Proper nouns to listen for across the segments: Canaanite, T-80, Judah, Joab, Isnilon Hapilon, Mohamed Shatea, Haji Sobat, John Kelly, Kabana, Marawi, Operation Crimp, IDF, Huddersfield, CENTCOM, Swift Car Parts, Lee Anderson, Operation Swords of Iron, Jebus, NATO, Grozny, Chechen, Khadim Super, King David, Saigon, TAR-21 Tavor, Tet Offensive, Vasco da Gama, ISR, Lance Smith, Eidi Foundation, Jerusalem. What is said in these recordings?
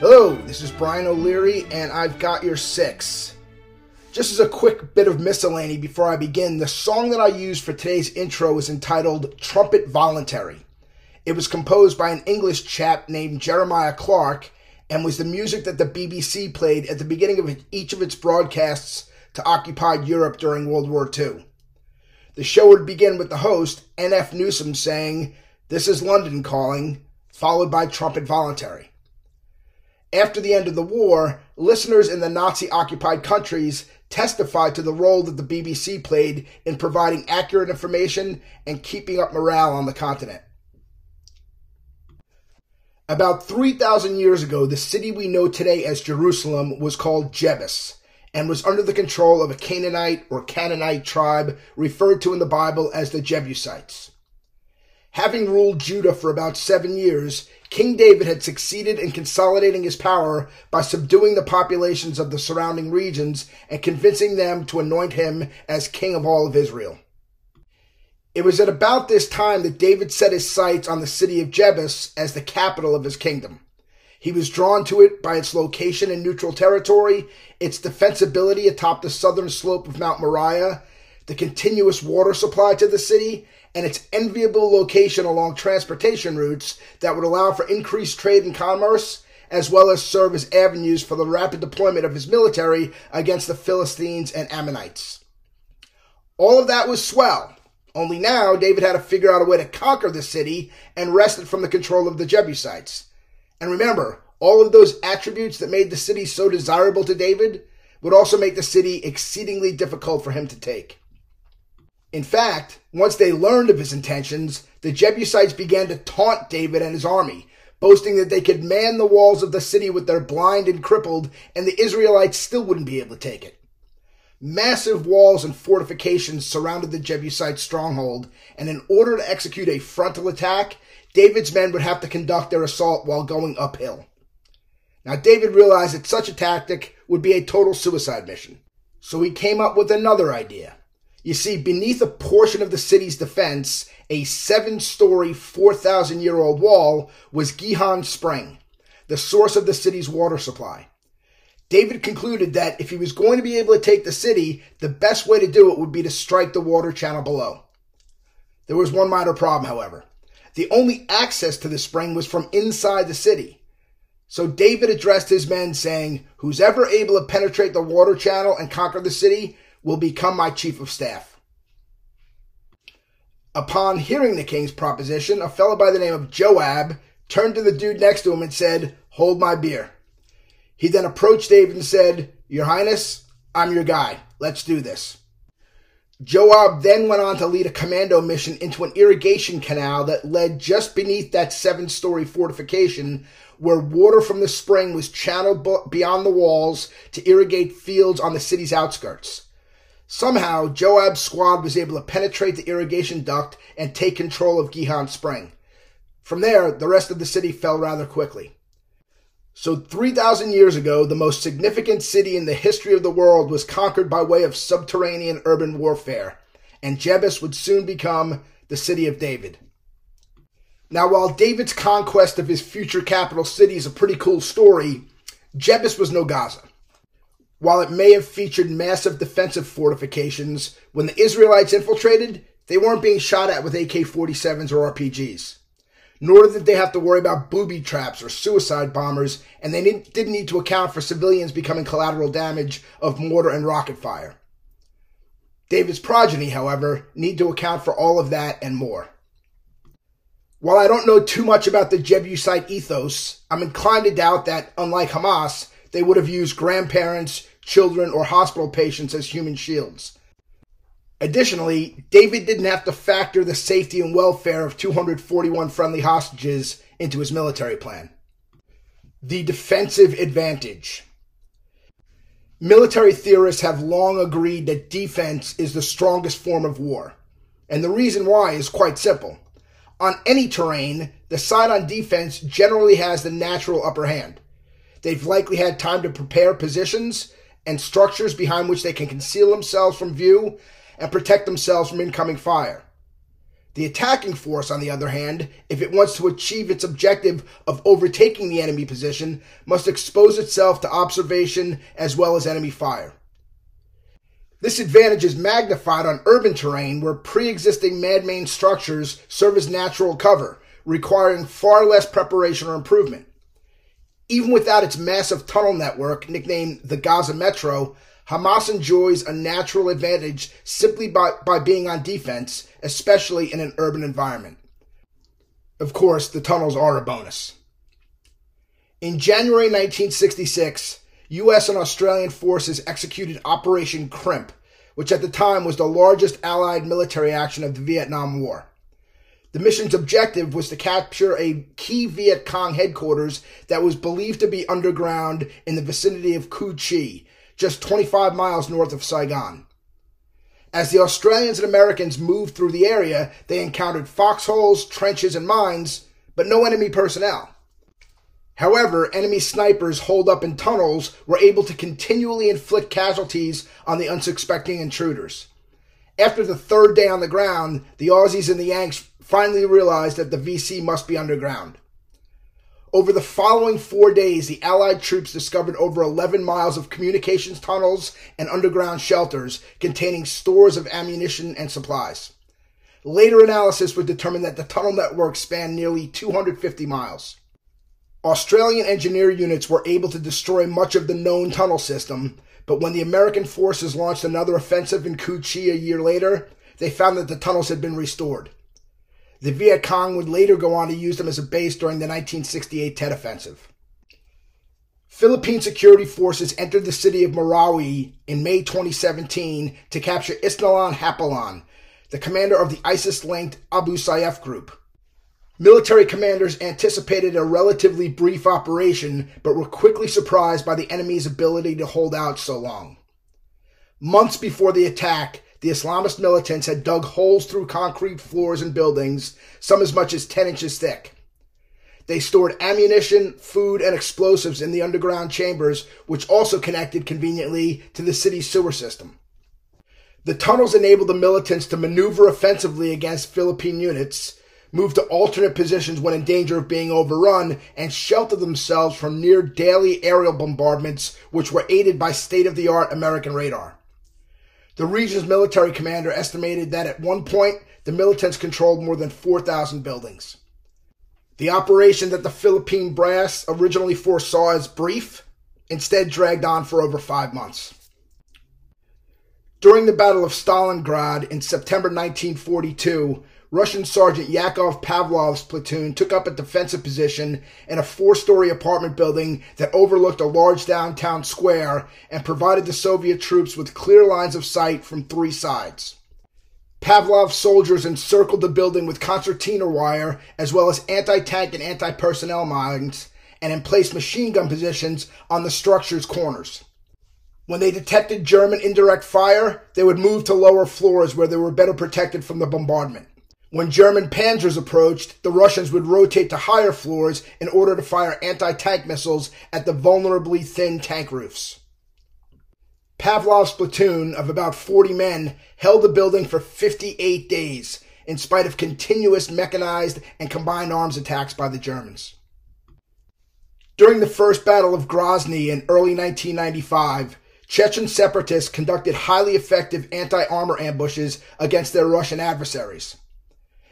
Hello, this is Brian O'Leary, and I've got your six. Just as a quick bit of miscellany before I begin, the song that I used for today's intro is entitled Trumpet Voluntary. It was composed by an English chap named Jeremiah Clarke and was the music that the BBC played at the beginning of each of its broadcasts to occupied Europe during World War II. The show would begin with the host, NF Newsom, saying, "This is London calling," followed by Trumpet Voluntary. After the end of the war, listeners in the Nazi-occupied countries testified to the role that the BBC played in providing accurate information and keeping up morale on the continent. About 3,000 years ago, the city we know today as Jerusalem was called Jebus and was under the control of a Canaanite or Canaanite tribe referred to in the Bible as the Jebusites. Having ruled Judah for about 7 years, King David had succeeded in consolidating his power by subduing the populations of the surrounding regions and convincing them to anoint him as king of all of Israel. It was at about this time that David set his sights on the city of Jebus as the capital of his kingdom. He was drawn to it by its location in neutral territory, its defensibility atop the southern slope of Mount Moriah, the continuous water supply to the city, and its enviable location along transportation routes that would allow for increased trade and commerce, as well as serve as avenues for the rapid deployment of his military against the Philistines and Ammonites. All of that was swell, only now David had to figure out a way to conquer the city and wrest it from the control of the Jebusites. And remember, all of those attributes that made the city so desirable to David would also make the city exceedingly difficult for him to take. In fact, once they learned of his intentions, the Jebusites began to taunt David and his army, boasting that they could man the walls of the city with their blind and crippled, and the Israelites still wouldn't be able to take it. Massive walls and fortifications surrounded the Jebusite stronghold, and in order to execute a frontal attack, David's men would have to conduct their assault while going uphill. Now, David realized that such a tactic would be a total suicide mission, so he came up with another idea. You see, beneath a portion of the city's defense, a 7-story, 4,000-year-old wall was Gihon Spring, the source of the city's water supply. David concluded that if he was going to be able to take the city, the best way to do it would be to strike the water channel below. There was one minor problem, however. The only access to the spring was from inside the city. So David addressed his men, saying, "Who's ever able to penetrate the water channel and conquer the city will become my chief of staff." Upon hearing the king's proposition, a fellow by the name of Joab turned to the dude next to him and said, "Hold my beer." He then approached David and said, "Your Highness, I'm your guy. Let's do this." Joab then went on to lead a commando mission into an irrigation canal that led just beneath that 7-story fortification, where water from the spring was channeled beyond the walls to irrigate fields on the city's outskirts. Somehow, Joab's squad was able to penetrate the irrigation duct and take control of Gihon Spring. From there, the rest of the city fell rather quickly. So 3,000 years ago, the most significant city in the history of the world was conquered by way of subterranean urban warfare, and Jebus would soon become the city of David. Now, while David's conquest of his future capital city is a pretty cool story, Jebus was no Gaza. While it may have featured massive defensive fortifications, when the Israelites infiltrated, they weren't being shot at with AK-47s or RPGs. Nor did they have to worry about booby traps or suicide bombers, and they didn't need to account for civilians becoming collateral damage of mortar and rocket fire. David's progeny, however, need to account for all of that and more. While I don't know too much about the Jebusite ethos, I'm inclined to doubt that, unlike Hamas, they would have used grandparents, children, or hospital patients as human shields. Additionally, David didn't have to factor the safety and welfare of 241 friendly hostages into his military plan. The defensive advantage. Military theorists have long agreed that defense is the strongest form of war, and the reason why is quite simple. On any terrain, the side on defense generally has the natural upper hand. They've likely had time to prepare positions and structures behind which they can conceal themselves from view and protect themselves from incoming fire. The attacking force, on the other hand, if it wants to achieve its objective of overtaking the enemy position, must expose itself to observation as well as enemy fire. This advantage is magnified on urban terrain where pre-existing man-made structures serve as natural cover, requiring far less preparation or improvement. Even without its massive tunnel network, nicknamed the Gaza Metro, Hamas enjoys a natural advantage simply by being on defense, especially in an urban environment. Of course, the tunnels are a bonus. In January 1966, U.S. and Australian forces executed Operation Crimp, which at the time was the largest Allied military action of the Vietnam War. The mission's objective was to capture a key Viet Cong headquarters that was believed to be underground in the vicinity of Củ Chi, just 25 miles north of Saigon. As the Australians and Americans moved through the area, they encountered foxholes, trenches, and mines, but no enemy personnel. However, enemy snipers holed up in tunnels were able to continually inflict casualties on the unsuspecting intruders. After the third day on the ground, the Aussies and the Yanks finally realized that the VC must be underground. Over the following 4 days, the Allied troops discovered over 11 miles of communications tunnels and underground shelters containing stores of ammunition and supplies. Later analysis would determine that the tunnel network spanned nearly 250 miles. Australian engineer units were able to destroy much of the known tunnel system, but when the American forces launched another offensive in Củ Chi a year later, they found that the tunnels had been restored. The Viet Cong would later go on to use them as a base during the 1968 Tet Offensive. Philippine security forces entered the city of Marawi in May 2017 to capture Isnilon Hapilon, the commander of the ISIS-linked Abu Sayyaf group. Military commanders anticipated a relatively brief operation, but were quickly surprised by the enemy's ability to hold out so long. Months before the attack, the Islamist militants had dug holes through concrete floors and buildings, some as much as 10 inches thick. They stored ammunition, food, and explosives in the underground chambers, which also connected conveniently to the city's sewer system. The tunnels enabled the militants to maneuver offensively against Philippine units, move to alternate positions when in danger of being overrun, and shelter themselves from near-daily aerial bombardments, which were aided by state-of-the-art American radar. The region's military commander estimated that at one point, the militants controlled more than 4,000 buildings. The operation that the Philippine brass originally foresaw as brief, instead dragged on for over 5 months. During the Battle of Stalingrad in September 1942, Russian Sergeant Yakov Pavlov's platoon took up a defensive position in a 4-story apartment building that overlooked a large downtown square and provided the Soviet troops with clear lines of sight from 3 sides. Pavlov's soldiers encircled the building with concertina wire as well as anti-tank and anti-personnel mines and in place machine gun positions on the structure's corners. When they detected German indirect fire, they would move to lower floors where they were better protected from the bombardment. When German panzers approached, the Russians would rotate to higher floors in order to fire anti-tank missiles at the vulnerably thin tank roofs. Pavlov's platoon of about 40 men held the building for 58 days, in spite of continuous mechanized and combined arms attacks by the Germans. During the First Battle of Grozny in early 1995, Chechen separatists conducted highly effective anti-armor ambushes against their Russian adversaries.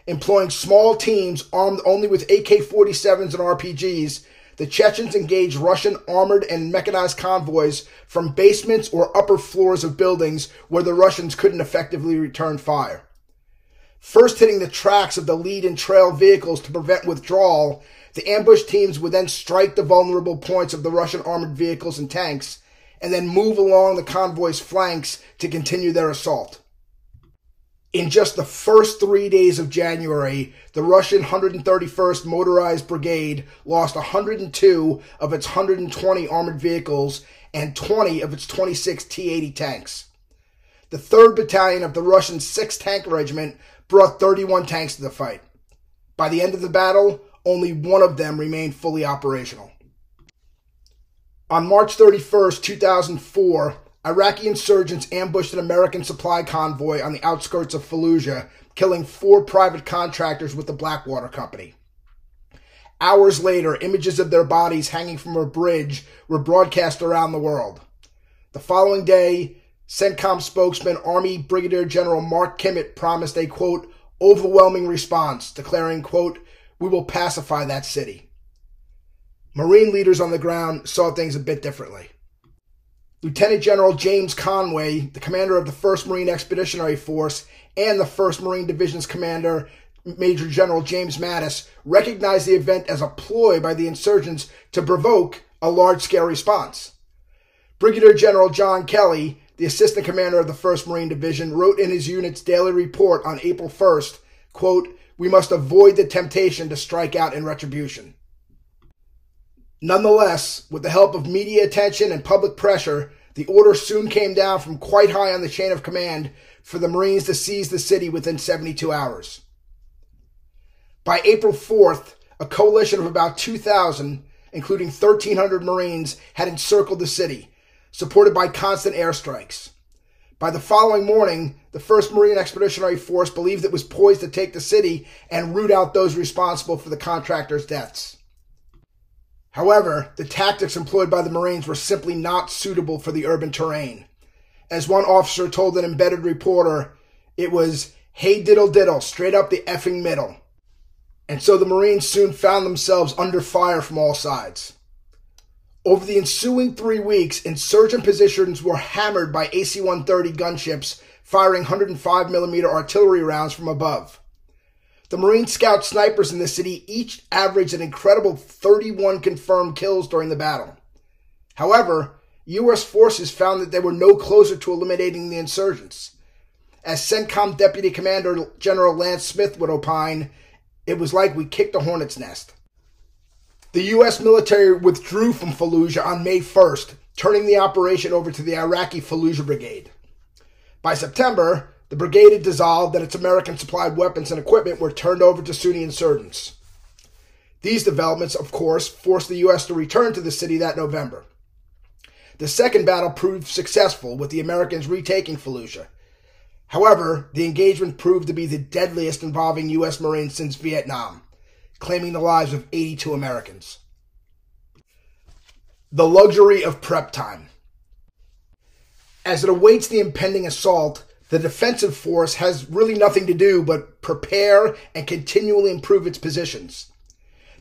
Employing small teams armed only with AK-47s and RPGs, the Chechens engaged Russian armored and mechanized convoys from basements or upper floors of buildings where the Russians couldn't effectively return fire. First hitting the tracks of the lead and trail vehicles to prevent withdrawal, the ambush teams would then strike the vulnerable points of the Russian armored vehicles and tanks, and then move along the convoy's flanks to continue their assault. In just the first 3 days of January, the Russian 131st Motorized Brigade lost 102 of its 120 armored vehicles and 20 of its 26 T-80 tanks. The 3rd Battalion of the Russian 6th Tank Regiment brought 31 tanks to the fight. By the end of the battle, only one of them remained fully operational. On March 31st, 2004, Iraqi insurgents ambushed an American supply convoy on the outskirts of Fallujah, killing 4 private contractors with the Blackwater Company. Hours later, images of their bodies hanging from a bridge were broadcast around the world. The following day, CENTCOM spokesman Army Brigadier General Mark Kimmett promised a, quote, overwhelming response, declaring, quote, we will pacify that city. Marine leaders on the ground saw things a bit differently. Lieutenant General James Conway, the commander of the 1st Marine Expeditionary Force, and the 1st Marine Division's commander, Major General James Mattis, recognized the event as a ploy by the insurgents to provoke a large-scale response. Brigadier General John Kelly, the assistant commander of the 1st Marine Division, wrote in his unit's daily report on April 1st, quote, we must avoid the temptation to strike out in retribution. Nonetheless, with the help of media attention and public pressure, the order soon came down from quite high on the chain of command for the Marines to seize the city within 72 hours. By April 4th, a coalition of about 2,000, including 1,300 Marines, had encircled the city, supported by constant airstrikes. By the following morning, the 1st Marine Expeditionary Force believed it was poised to take the city and root out those responsible for the contractors' deaths. However, the tactics employed by the Marines were simply not suitable for the urban terrain. As one officer told an embedded reporter, it was, hey diddle diddle, straight up the effing middle. And so the Marines soon found themselves under fire from all sides. Over the ensuing 3 weeks, insurgent positions were hammered by AC-130 gunships firing 105mm artillery rounds from above. The Marine Scout snipers in the city each averaged an incredible 31 confirmed kills during the battle. However, U.S. forces found that they were no closer to eliminating the insurgents. As CENTCOM Deputy Commander General Lance Smith would opine, it was like we kicked a hornet's nest. The U.S. military withdrew from Fallujah on May 1st, turning the operation over to the Iraqi Fallujah Brigade. By September, the brigade had dissolved and its American-supplied weapons and equipment were turned over to Sunni insurgents. These developments, of course, forced the U.S. to return to the city that November. The second battle proved successful, with the Americans retaking Fallujah. However, the engagement proved to be the deadliest involving U.S. Marines since Vietnam, claiming the lives of 82 Americans. The luxury of prep time. As it awaits the impending assault, the defensive force has really nothing to do but prepare and continually improve its positions.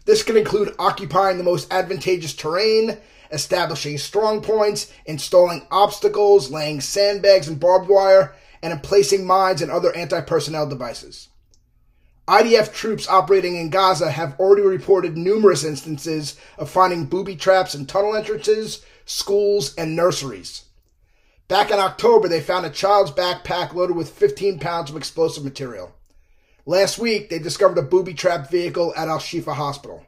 This can include occupying the most advantageous terrain, establishing strong points, installing obstacles, laying sandbags and barbed wire, and placing mines and other anti-personnel devices. IDF troops operating in Gaza have already reported numerous instances of finding booby traps in tunnel entrances, schools, and nurseries. Back in October, they found a child's backpack loaded with 15 pounds of explosive material. Last week, they discovered a booby-trapped vehicle at Al-Shifa Hospital.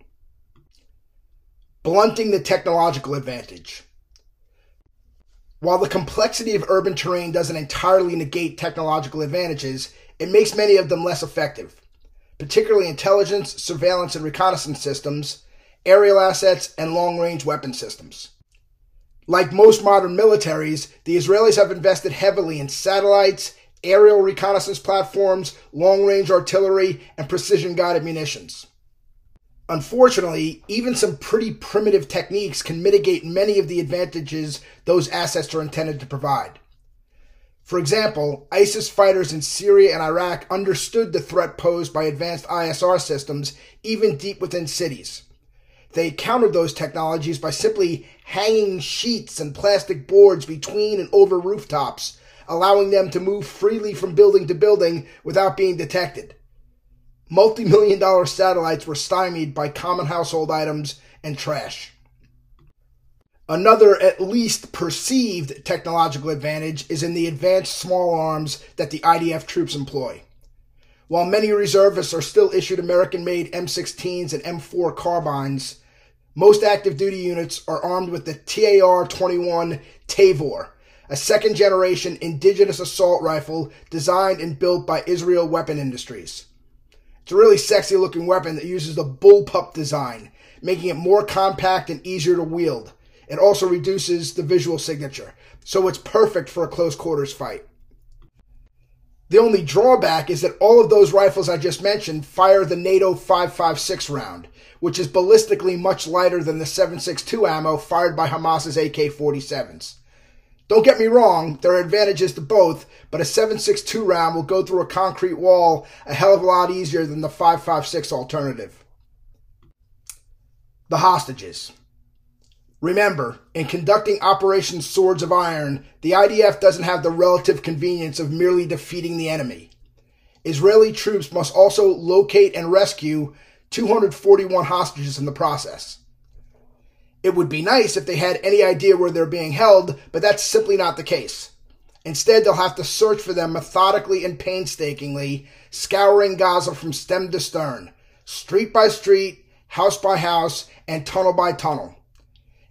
Blunting the technological advantage. While the complexity of urban terrain doesn't entirely negate technological advantages, it makes many of them less effective, particularly intelligence, surveillance, and reconnaissance systems, aerial assets, and long-range weapon systems. Like most modern militaries, the Israelis have invested heavily in satellites, aerial reconnaissance platforms, long-range artillery, and precision-guided munitions. Unfortunately, even some pretty primitive techniques can mitigate many of the advantages those assets are intended to provide. For example, ISIS fighters in Syria and Iraq understood the threat posed by advanced ISR systems, even deep within cities. They countered those technologies by simply hanging sheets and plastic boards between and over rooftops, allowing them to move freely from building to building without being detected. Multi-million-dollar satellites were stymied by common household items and trash. Another, at least perceived, technological advantage is in the advanced small arms that the IDF troops employ. While many reservists are still issued American-made M16s and M4 carbines, most active duty units are armed with the TAR-21 Tavor, a second-generation indigenous assault rifle designed and built by Israel Weapon Industries. It's a really sexy-looking weapon that uses the bullpup design, making it more compact and easier to wield. It also reduces the visual signature, so it's perfect for a close-quarters fight. The only drawback is that all of those rifles I just mentioned fire the NATO 5.56 round, which is ballistically much lighter than the 7.62 ammo fired by Hamas's AK-47s. Don't get me wrong, there are advantages to both, but a 7.62 round will go through a concrete wall a hell of a lot easier than the 5.56 alternative. The hostages. Remember, in conducting Operation Swords of Iron, the IDF doesn't have the relative convenience of merely defeating the enemy. Israeli troops must also locate and rescue 241 hostages in the process. It would be nice if they had any idea where they're being held, but that's simply not the case. Instead, they'll have to search for them methodically and painstakingly, scouring Gaza from stem to stern, street by street, house by house, and tunnel by tunnel.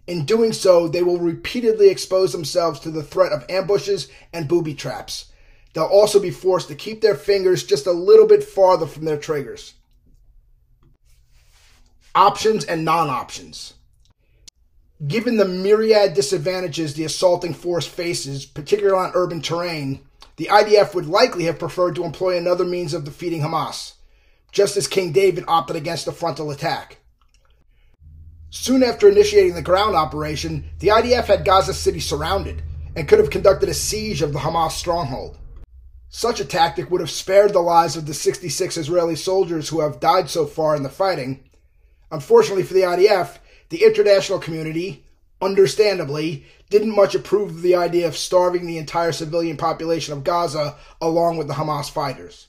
In doing so, they will repeatedly expose themselves to the threat of ambushes and booby traps. They'll also be forced to keep their fingers just a little bit farther from their triggers. Options and non-options. Given the myriad disadvantages the assaulting force faces, particularly on urban terrain, the IDF would likely have preferred to employ another means of defeating Hamas, just as King David opted against a frontal attack. Soon after initiating the ground operation, the IDF had Gaza City surrounded and could have conducted a siege of the Hamas stronghold. Such a tactic would have spared the lives of the 66 Israeli soldiers who have died so far in the fighting. Unfortunately for the IDF, the international community, understandably, didn't much approve of the idea of starving the entire civilian population of Gaza along with the Hamas fighters.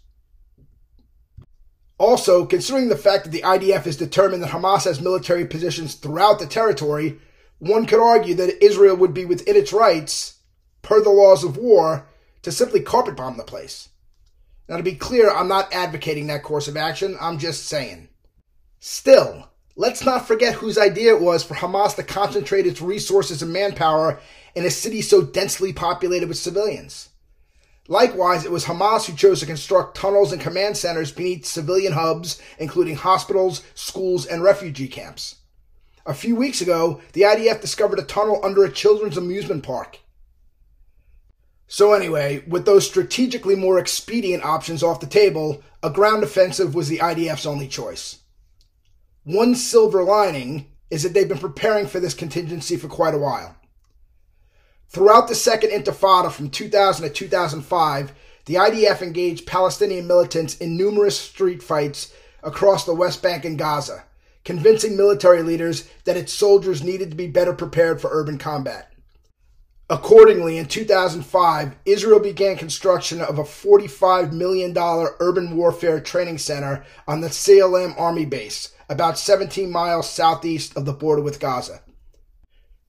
Also, considering the fact that the IDF is determined that Hamas has military positions throughout the territory, one could argue that Israel would be within its rights, per the laws of war, to simply carpet bomb the place. Now, to be clear, I'm not advocating that course of action, I'm just saying. Still, let's not forget whose idea it was for Hamas to concentrate its resources and manpower in a city so densely populated with civilians. Likewise, it was Hamas who chose to construct tunnels and command centers beneath civilian hubs, including hospitals, schools, and refugee camps. A few weeks ago, the IDF discovered a tunnel under a children's amusement park. So anyway, with those strategically more expedient options off the table, a ground offensive was the IDF's only choice. One silver lining is that they've been preparing for this contingency for quite a while. Throughout the Second Intifada from 2000 to 2005, the IDF engaged Palestinian militants in numerous street fights across the West Bank and Gaza, convincing military leaders that its soldiers needed to be better prepared for urban combat. Accordingly, in 2005, Israel began construction of a $45 million urban warfare training center on the CLM Army base, about 17 miles southeast of the border with Gaza.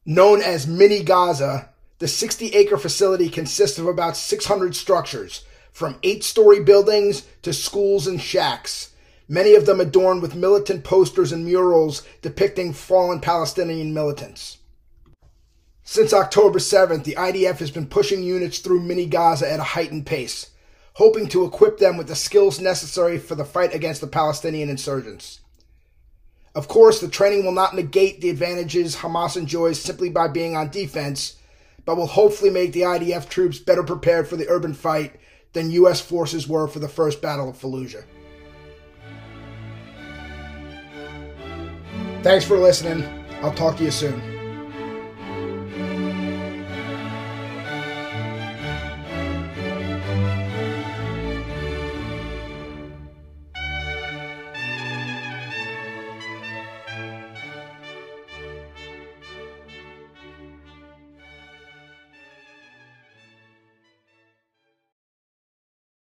Known as Mini-Gaza, the 60-acre facility consists of about 600 structures, from 8-story buildings to schools and shacks, many of them adorned with militant posters and murals depicting fallen Palestinian militants. Since October 7th, the IDF has been pushing units through Mini-Gaza at a heightened pace, hoping to equip them with the skills necessary for the fight against the Palestinian insurgents. Of course, the training will not negate the advantages Hamas enjoys simply by being on defense, but will hopefully make the IDF troops better prepared for the urban fight than U.S. forces were for the First Battle of Fallujah. Thanks for listening. I'll talk to you soon.